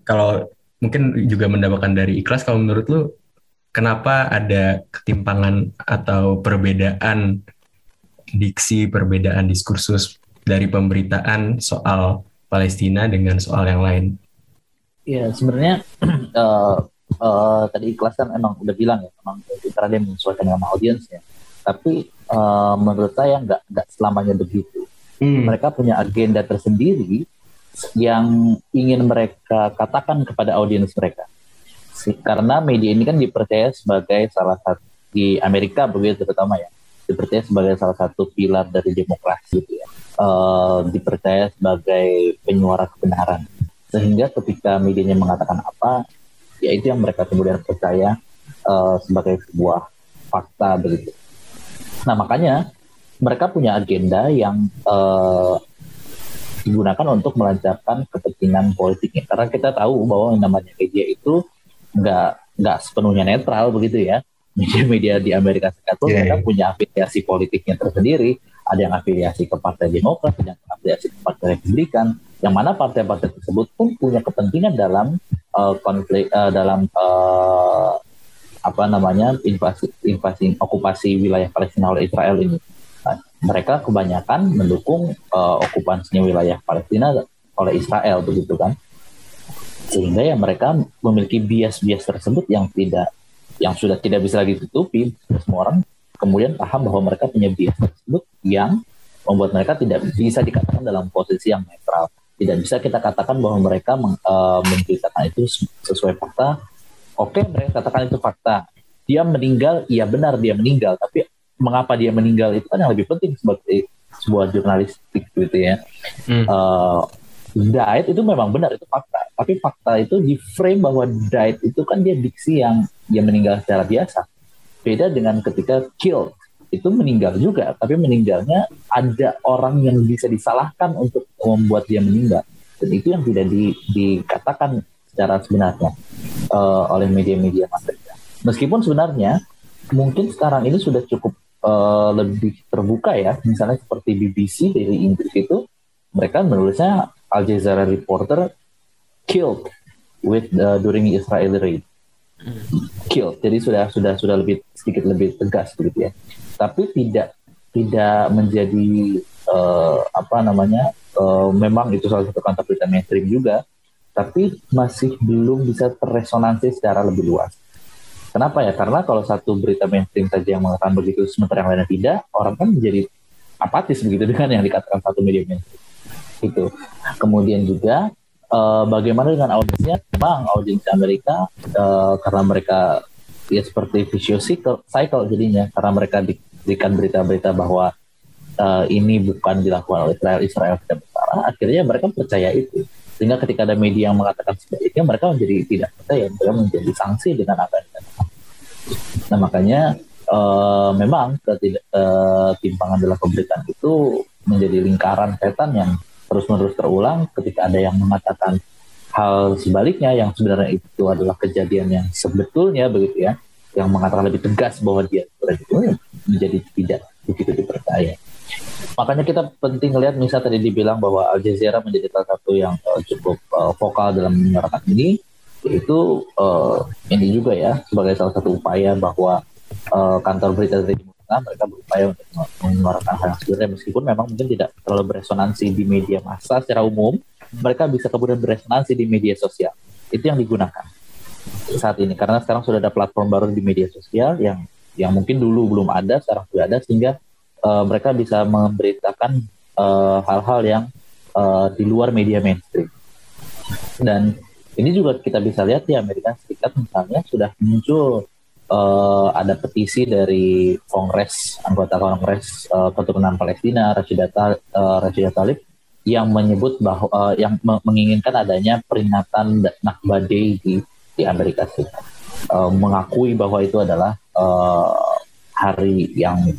kalau mungkin juga mendapatkan dari Ikhlas, kalau menurut lu kenapa ada ketimpangan atau perbedaan diksi, perbedaan diskursus dari pemberitaan soal Palestina dengan soal yang lain? Ya sebenarnya uh, uh, tadi Ikhlas kan emang udah bilang ya, emang cara dia menyesuaikan sama audiensnya. Tapi uh, menurut saya nggak nggak selamanya begitu. Hmm. Mereka punya agenda tersendiri yang ingin mereka katakan kepada audiens mereka. Karena media ini kan dipercaya sebagai salah satu di Amerika begitu terutama ya, dipercaya sebagai salah satu pilar dari demokrasi gitu ya, uh, dipercaya sebagai penyuara kebenaran, sehingga ketika medianya mengatakan apa, ya itu yang mereka kemudian percaya uh, sebagai sebuah fakta begitu. Nah makanya mereka punya agenda yang uh, digunakan untuk melancarkan kepentingan politiknya. Karena kita tahu bahwa yang namanya media itu nggak nggak sepenuhnya netral begitu ya. Media-media di Amerika Serikat itu yeah. mereka punya afiliasi politiknya tersendiri. Ada yang afiliasi ke Partai Demokrat, ada yang afiliasi ke Partai Republikan. Yang mana partai-partai tersebut pun punya kepentingan dalam uh, konflik, uh, dalam uh, apa namanya invasi, invasi, okupasi wilayah Palestina oleh Israel ini. Nah, mereka kebanyakan mendukung uh, okupansinya wilayah Palestina oleh Israel begitu kan. Sehingga ya mereka memiliki bias-bias tersebut yang tidak, yang sudah tidak bisa lagi ditutupi. Semua orang kemudian paham bahwa mereka punya bias tersebut yang membuat mereka tidak bisa dikatakan dalam posisi yang netral. Tidak bisa kita katakan bahwa mereka meng, uh, menceritakan itu sesuai fakta. Oke, mereka katakan itu fakta. Dia meninggal, iya benar dia meninggal. Tapi mengapa dia meninggal itu kan yang lebih penting sebagai sebuah jurnalistik gitu ya. Hmm. Uh, Diet itu memang benar, itu fakta. Tapi fakta itu di frame bahwa diet itu kan dia diksi yang dia meninggal secara biasa. Beda dengan ketika kill, itu meninggal juga. Tapi meninggalnya ada orang yang bisa disalahkan untuk membuat dia meninggal. Dan itu yang tidak di, dikatakan secara sebenarnya uh, oleh media-media masyarakat. Meskipun sebenarnya mungkin sekarang ini sudah cukup uh, lebih terbuka ya. Misalnya seperti B B C dari Inggris itu, mereka menulisnya Al-Jazeera reporter killed with uh, during Israeli raid. Killed. Jadi sudah sudah sudah lebih sedikit lebih tegas begitu ya. Tapi tidak tidak menjadi uh, apa namanya? Uh, memang itu salah satu kantor berita mainstream juga, tapi masih belum bisa terresonansi secara lebih luas. Kenapa ya? Karena kalau satu berita mainstream saja yang mengatakan begitu sementara yang lainnya tidak, orang kan menjadi apatis begitu dengan yang dikatakan satu media mainstream. Gitu. Kemudian juga uh, bagaimana dengan audiensnya? Bang, audiens Amerika uh, karena mereka ya seperti vicious cycle, cycle jadinya, karena mereka diberikan berita-berita bahwa uh, ini bukan dilakukan oleh Israel, Israel tidak bersalah. Akhirnya mereka percaya itu. Sehingga ketika ada media yang mengatakan sebaliknya, mereka menjadi tidak percaya, mereka menjadi sanksi dengan apa yang dikatakan. Nah makanya uh, memang ketimpangan uh, dalam pemberitaan itu menjadi lingkaran setan yang terus-menerus terulang ketika ada yang mengatakan hal sebaliknya yang sebenarnya itu adalah kejadian yang sebetulnya begitu ya, yang mengatakan lebih tegas bahwa dia itu menjadi tidak begitu dipercaya. Makanya kita penting lihat, misal tadi dibilang bahwa Al Jazeera menjadi salah satu yang uh, cukup uh, vokal dalam menyuarakan ini, yaitu uh, ini juga ya sebagai salah satu upaya bahwa uh, kantor berita dari Nah, mereka berupaya untuk menyuarakan hal yang sebenarnya, meskipun memang mungkin tidak terlalu beresonansi di media massa secara umum, mereka bisa kemudian beresonansi di media sosial. Itu yang digunakan saat ini, karena sekarang sudah ada platform baru di media sosial yang yang mungkin dulu belum ada, sekarang sudah ada, sehingga uh, mereka bisa memberitakan uh, hal-hal yang uh, di luar media mainstream. Dan ini juga kita bisa lihat di Amerika Serikat misalnya sudah muncul Uh, ada petisi dari Kongres, anggota Kongres uh, keturunan Palestina, Rashida, uh, Rashida Talib, yang menyebut bahwa uh, yang me- menginginkan adanya peringatan Nakba Day di, di Amerika Serikat, uh, mengakui bahwa itu adalah uh, hari yang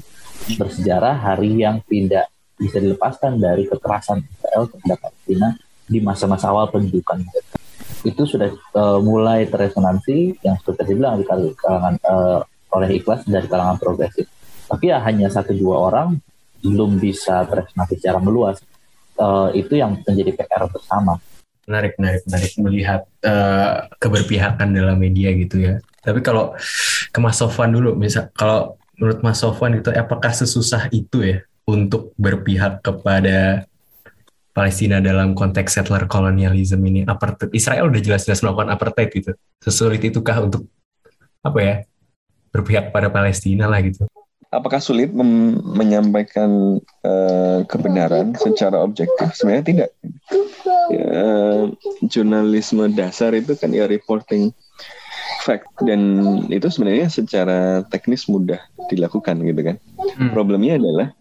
bersejarah, hari yang tidak bisa dilepaskan dari kekerasan Israel terhadap Palestina di masa-masa awal pendudukan. itu sudah uh, mulai terresonansi yang sudah dibilang di kalangan uh, oleh Ikhlas dari kalangan progresif. Tapi ya hanya satu dua orang belum bisa terresonansi secara meluas. Uh, itu yang menjadi P R bersama. Menarik, menarik, menarik melihat uh, keberpihakan dalam media gitu ya. Tapi kalau ke Mas Shofwan dulu, misal kalau menurut Mas Shofwan gitu, apakah sesusah itu ya untuk berpihak kepada Palestina dalam konteks settler kolonialisme ini? Apartheid, Israel udah jelas-jelas melakukan apartheid gitu. Sesulit itukah untuk apa ya berpihak pada Palestina lah gitu? Apakah sulit mem- menyampaikan uh, kebenaran secara objektif? Sebenarnya tidak. Ya, jurnalisme dasar itu kan ya reporting fact, dan itu sebenarnya secara teknis mudah dilakukan gitu kan. Hmm. Problemnya adalah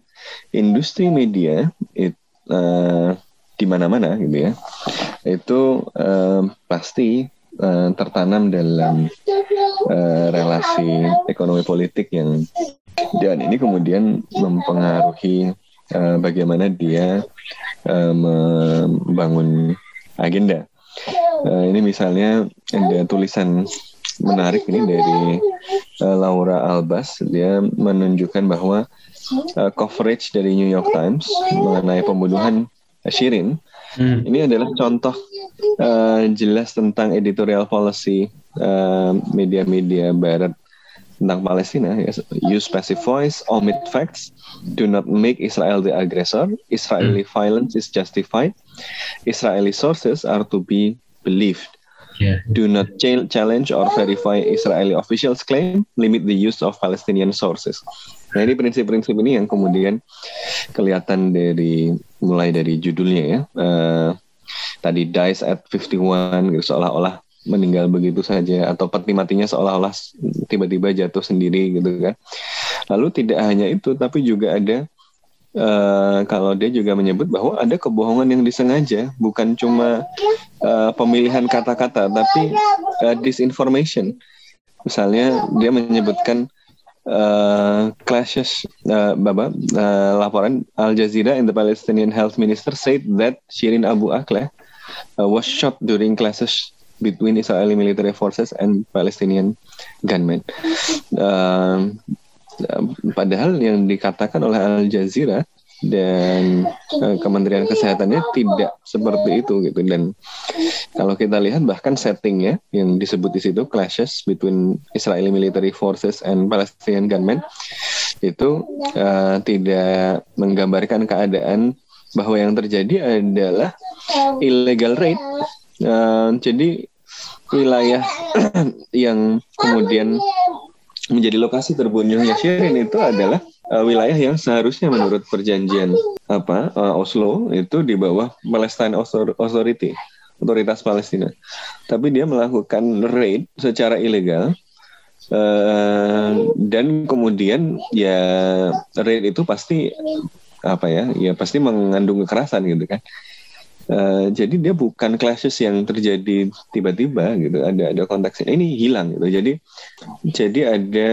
industri media it, uh, di mana-mana gitu ya. Itu uh, pasti uh, tertanam dalam uh, relasi ekonomi politik yang dan ini kemudian mempengaruhi uh, bagaimana dia uh, membangun agenda. Uh, ini misalnya ada tulisan menarik ini dari uh, Laura Albas. Dia menunjukkan bahwa uh, coverage dari New York Times mengenai pembunuhan Shireen hmm. ini adalah contoh uh, jelas tentang editorial policy uh, media-media Barat tentang Palestina. Use passive voice, omit facts, do not make Israel the aggressor, Israeli hmm. violence is justified, Israeli sources are to be believed, yeah. do not ch- challenge or verify Israeli officials' claim, limit the use of Palestinian sources. Nah, ini prinsip-prinsip ini yang kemudian kelihatan dari mulai dari judulnya ya. Uh, tadi dies at fifty-one gitu, seolah-olah meninggal begitu saja, atau peti matinya seolah-olah tiba-tiba jatuh sendiri gitu kan. Lalu tidak hanya itu, tapi juga ada uh, kalau dia juga menyebut bahwa ada kebohongan yang disengaja, bukan cuma uh, pemilihan kata-kata, tapi uh, disinformation. Misalnya dia menyebutkan uh, clashes, uh, Baba, uh, laporan Al-Jazeera and the Palestinian Health Minister said that Shireen Abu Akleh uh, was shot during clashes between Israeli military forces and Palestinian gunmen. Uh, padahal yang dikatakan oleh Al Jazeera dan uh, Kementerian Kesehatannya tidak seperti itu gitu. Dan kalau kita lihat bahkan settingnya yang disebut di situ clashes between Israeli military forces and Palestinian gunmen itu uh, tidak menggambarkan keadaan bahwa yang terjadi adalah illegal raid. Uh, jadi wilayah yang kemudian menjadi lokasi terbunuhnya Shireen itu adalah uh, wilayah yang seharusnya menurut perjanjian apa uh, Oslo itu di bawah Palestine Authority, otoritas Palestina. Tapi dia melakukan raid secara ilegal uh, dan kemudian ya raid itu pasti apa ya ya pasti mengandung kekerasan gitu kan. Uh, jadi dia bukan clashes yang terjadi tiba-tiba gitu, ada ada konteksnya ini hilang gitu. Jadi jadi ada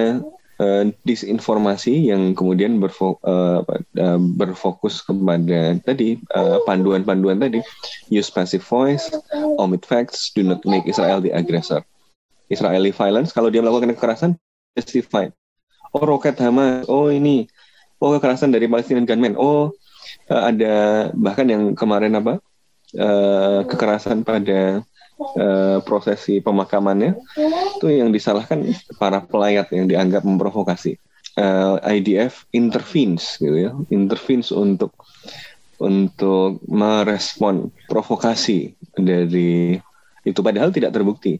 uh, disinformasi yang kemudian berfo- uh, uh, berfokus kepada tadi uh, panduan-panduan tadi, use passive voice, omit facts, do not make Israel the aggressor. Israeli violence, kalau dia melakukan kekerasan justified. Oh roket Hamas, oh ini, oh kekerasan dari Palestinian gunmen, oh uh, ada bahkan yang kemarin apa? Uh, kekerasan pada uh, prosesi pemakamannya itu yang disalahkan para pelayat yang dianggap memprovokasi. uh, I D F intervenes gitu ya, intervenes untuk untuk merespon provokasi dari itu, padahal tidak terbukti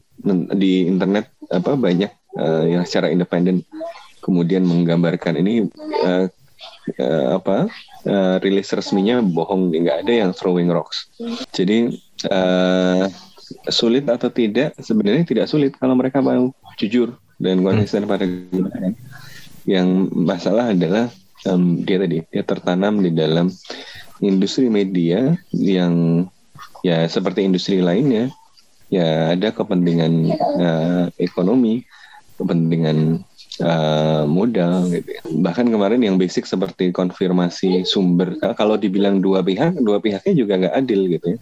di internet apa banyak uh, yang secara independen kemudian menggambarkan ini uh, Uh, apa uh, rilis resminya bohong, nggak ada yang throwing rocks. Jadi uh, sulit atau tidak, sebenarnya tidak sulit kalau mereka mau jujur dan konsisten hmm. pada kebenaran. Yang masalah adalah um, dia tadi dia tertanam di dalam industri media yang ya seperti industri lainnya ya ada kepentingan uh, ekonomi, kepentingan Uh, modal gitu ya. Bahkan kemarin yang basic seperti konfirmasi sumber, kalau dibilang dua pihak, dua pihaknya juga nggak adil gitu ya.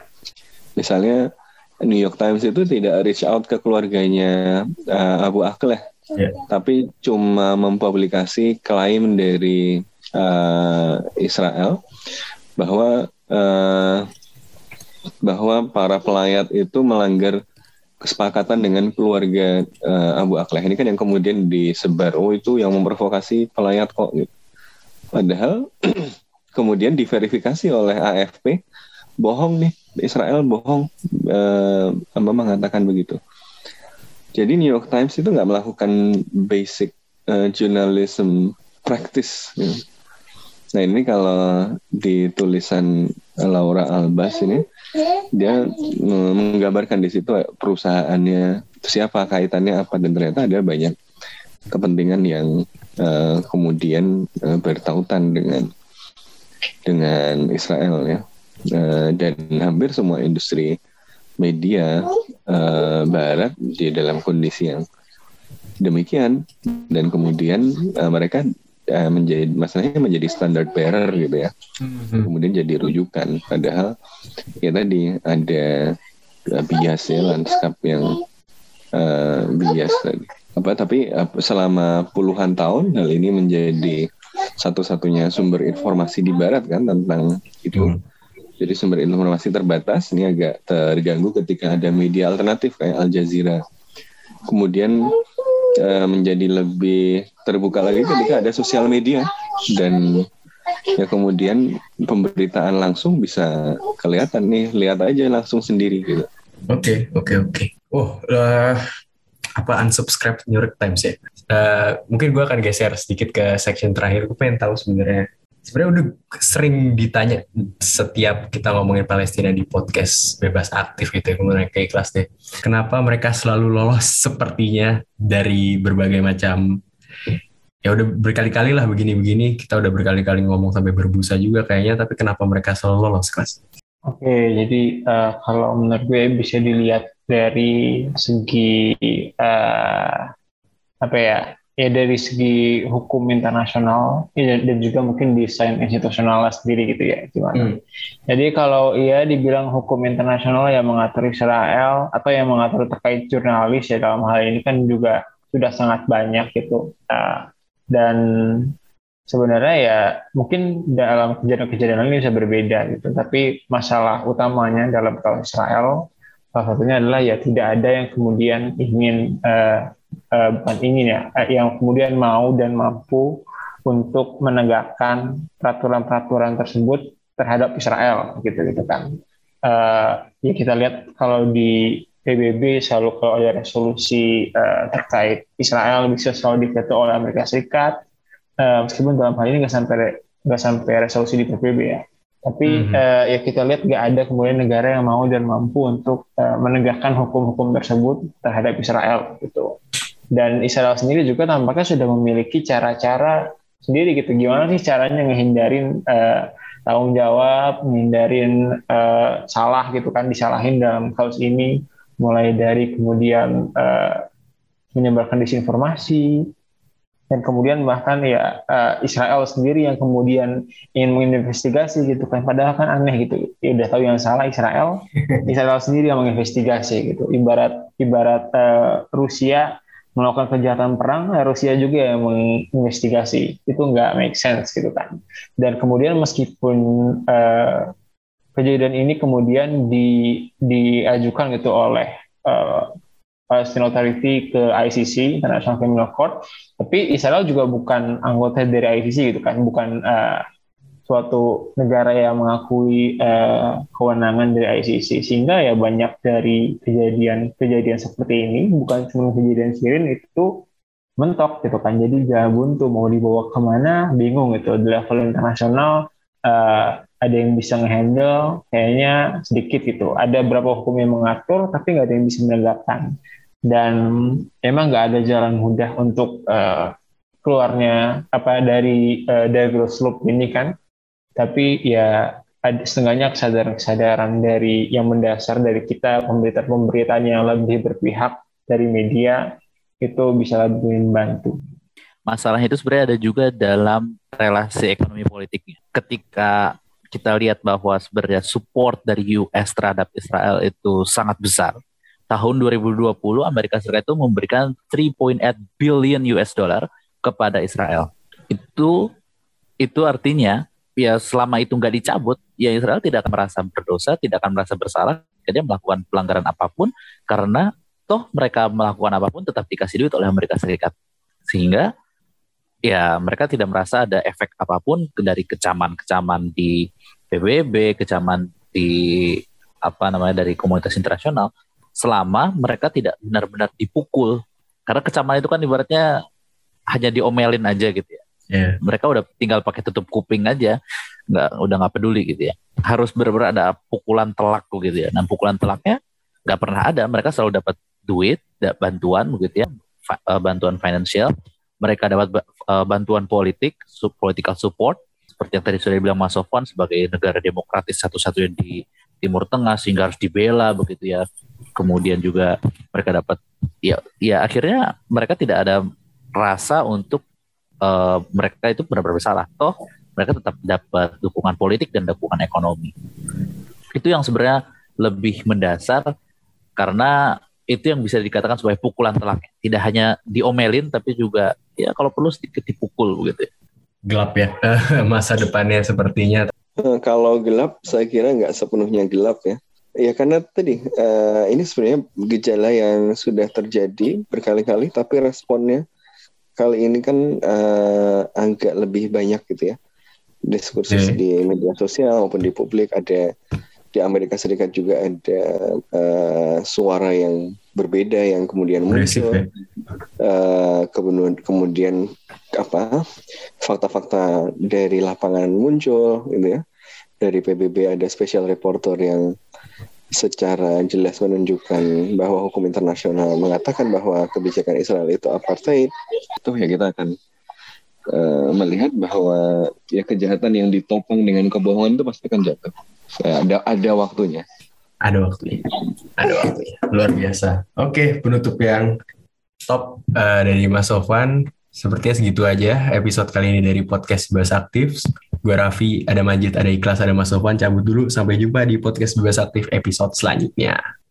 Misalnya New York Times itu tidak reach out ke keluarganya uh, Abu Akleh, yeah. tapi cuma mempublikasi klaim dari uh, Israel bahwa uh, bahwa para pelayat itu melanggar kesepakatan dengan keluarga uh, Abu Akleh. Ini kan yang kemudian disebar, oh itu yang memprovokasi pelayat kok gitu. Padahal kemudian diverifikasi oleh A F P, bohong nih, Israel bohong uh, mengatakan begitu. Jadi New York Times itu nggak melakukan basic uh, journalism practice gitu. Nah ini kalau di tulisan Laura Albas ini, dia menggambarkan di situ perusahaannya, siapa, kaitannya apa, dan ternyata ada banyak kepentingan yang uh, kemudian uh, bertautan dengan dengan Israel ya. Uh, dan hampir semua industri media uh, barat di dalam kondisi yang demikian, dan kemudian uh, mereka uh, menjadi, masalahnya menjadi standard bearer gitu ya, mm-hmm. kemudian jadi rujukan, padahal ya tadi ada uh, biasnya lanskap yang uh, bias tadi apa, tapi uh, selama puluhan tahun hal ini menjadi satu-satunya sumber informasi di barat kan tentang itu, mm-hmm. Jadi sumber informasi terbatas, ini agak terganggu ketika ada media alternatif kayak Al-Jazeera. Kemudian e, menjadi lebih terbuka lagi ketika ada sosial media. Dan ya kemudian pemberitaan langsung bisa kelihatan nih, lihat aja langsung sendiri gitu. Oke, okay, oke, okay, oke. Okay. Oh, uh, apa unsubscribe New York Times ya? Uh, mungkin gue akan geser sedikit ke section terakhir. Gue pengen tahu sebenarnya. Sebenarnya udah sering ditanya setiap kita ngomongin Palestina di podcast bebas aktif gitu ya, kemudian ke Ikhlas deh. Kenapa mereka selalu lolos sepertinya dari berbagai macam, ya udah berkali-kali lah begini-begini, kita udah berkali-kali ngomong sampai berbusa juga kayaknya, tapi kenapa mereka selalu lolos, Ikhlas? Oke, jadi uh, kalau menurut gue bisa dilihat dari segi, uh, apa ya, ya dari segi hukum internasional ya, dan juga mungkin desain institusionalnya sendiri gitu ya gimana. Hmm. Jadi kalau ia dibilang hukum internasional yang mengatur Israel atau yang mengatur terkait jurnalis ya dalam hal ini kan juga sudah sangat banyak gitu. Nah, dan sebenarnya ya mungkin dalam kejadian-kejadian ini bisa berbeda gitu. Tapi masalah utamanya dalam hal Israel salah satunya adalah ya tidak ada yang kemudian ingin uh, Uh, bukan ingin ya, uh, yang kemudian mau dan mampu untuk menegakkan peraturan-peraturan tersebut terhadap Israel, gitu-gitu kan. Uh, ya kita lihat kalau di P B B selalu kalau ada resolusi uh, terkait Israel bisa selalu diveto oleh Amerika Serikat, uh, meskipun dalam hal ini nggak sampai nggak sampai resolusi di P B B ya. Tapi mm-hmm. uh, ya kita lihat nggak ada kemudian negara yang mau dan mampu untuk uh, menegakkan hukum-hukum tersebut terhadap Israel gitu. Dan Israel sendiri juga tampaknya sudah memiliki cara-cara sendiri gitu. Gimana sih caranya ngehindarin uh, tanggung jawab, ngehindarin uh, salah gitu kan, disalahin dalam kasus ini. Mulai dari kemudian uh, menyebarkan disinformasi. Dan kemudian bahkan ya uh, Israel sendiri yang kemudian ingin menginvestigasi gitu kan, padahal kan aneh gitu, ya udah tahu yang salah Israel, Israel sendiri yang menginvestigasi gitu, ibarat ibarat uh, Rusia melakukan kejahatan perang, ya Rusia juga yang menginvestigasi, itu nggak make sense gitu kan. Dan kemudian meskipun uh, kejadian ini kemudian di diajukan gitu oleh uh, Palestinian Authority ke I C C, International Criminal Court, tapi Israel juga bukan anggota dari I C C gitu kan, bukan uh, suatu negara yang mengakui uh, kewenangan dari I C C, sehingga ya banyak dari kejadian-kejadian seperti ini, bukan cuma kejadian Shireen itu mentok gitu kan, jadi jabuntu mau dibawa kemana, bingung gitu, di level internasional uh, ada yang bisa ngehandle kayaknya sedikit gitu. Ada beberapa hukum yang mengatur, tapi nggak ada yang bisa menegakkan. Dan emang nggak ada jalan mudah untuk uh, keluarnya apa dari uh, Devil's Loop ini kan. Tapi ya ada setengahnya kesadaran-kesadaran dari yang mendasar dari kita, pemberitaan-pemberitaan yang lebih berpihak dari media itu bisa lebih membantu. Masalahnya itu sebenarnya ada juga dalam relasi ekonomi politiknya. Ketika kita lihat bahwa sebenarnya support dari U S terhadap Israel itu sangat besar. Tahun dua ribu dua puluh Amerika Serikat itu memberikan tiga koma delapan billion US dollar kepada Israel. Itu itu artinya ya selama itu nggak dicabut, ya Israel tidak akan merasa berdosa, tidak akan merasa bersalah jika dia melakukan pelanggaran apapun, karena toh mereka melakukan apapun tetap dikasih duit oleh Amerika Serikat. Sehingga ya mereka tidak merasa ada efek apapun dari kecaman-kecaman di P B B, kecaman di apa namanya dari komunitas internasional, selama mereka tidak benar-benar dipukul. Karena kecaman itu kan ibaratnya hanya diomelin aja gitu ya. Yeah. Mereka udah tinggal pakai tutup kuping aja, nggak udah nggak peduli gitu ya. Harus benar-benar ada pukulan telak gitu ya. Nah pukulan telaknya nggak pernah ada. Mereka selalu dapat duit, bantuan gitu ya, bantuan finansial. Mereka dapat bantuan politik, political support, seperti yang tadi sudah dibilang Mas Shofwan, sebagai negara demokratis satu-satunya di Timur Tengah sehingga harus dibela begitu ya. Kemudian juga mereka dapat ya, ya akhirnya mereka tidak ada rasa untuk uh, mereka itu benar-benar salah. Toh mereka tetap dapat dukungan politik dan dukungan ekonomi. Itu yang sebenarnya lebih mendasar, karena itu yang bisa dikatakan sebagai pukulan telaknya. Tidak hanya diomelin, tapi juga ya kalau perlu sedikit dipukul gitu. Gelap ya masa depannya sepertinya. Kalau gelap, saya kira nggak sepenuhnya gelap ya. Ya karena tadi uh, ini sebenarnya gejala yang sudah terjadi berkali-kali, tapi responnya kali ini kan uh, agak lebih banyak gitu ya. Diskursus hmm. di media sosial maupun di publik ada. Di Amerika Serikat juga ada uh, suara yang berbeda yang kemudian muncul, uh, kemudian, kemudian apa fakta-fakta dari lapangan muncul, gitu ya. Dari P B B ada special reporter yang secara jelas menunjukkan bahwa hukum internasional mengatakan bahwa kebijakan Israel itu apartheid. Itu ya kita akan uh, melihat bahwa ya kejahatan yang ditopang dengan kebohongan itu pasti akan jatuh. Ada ada waktunya. Ada waktunya. Ada waktunya. Luar biasa. Oke, penutup yang top uh, dari Mas Shofwan. Sepertinya segitu aja episode kali ini dari Podcast Bebas Aktif. Gue Rafi, ada Madjiid, ada Ikhlas, ada Mas Shofwan. Cabut dulu. Sampai jumpa di Podcast Bebas Aktif episode selanjutnya.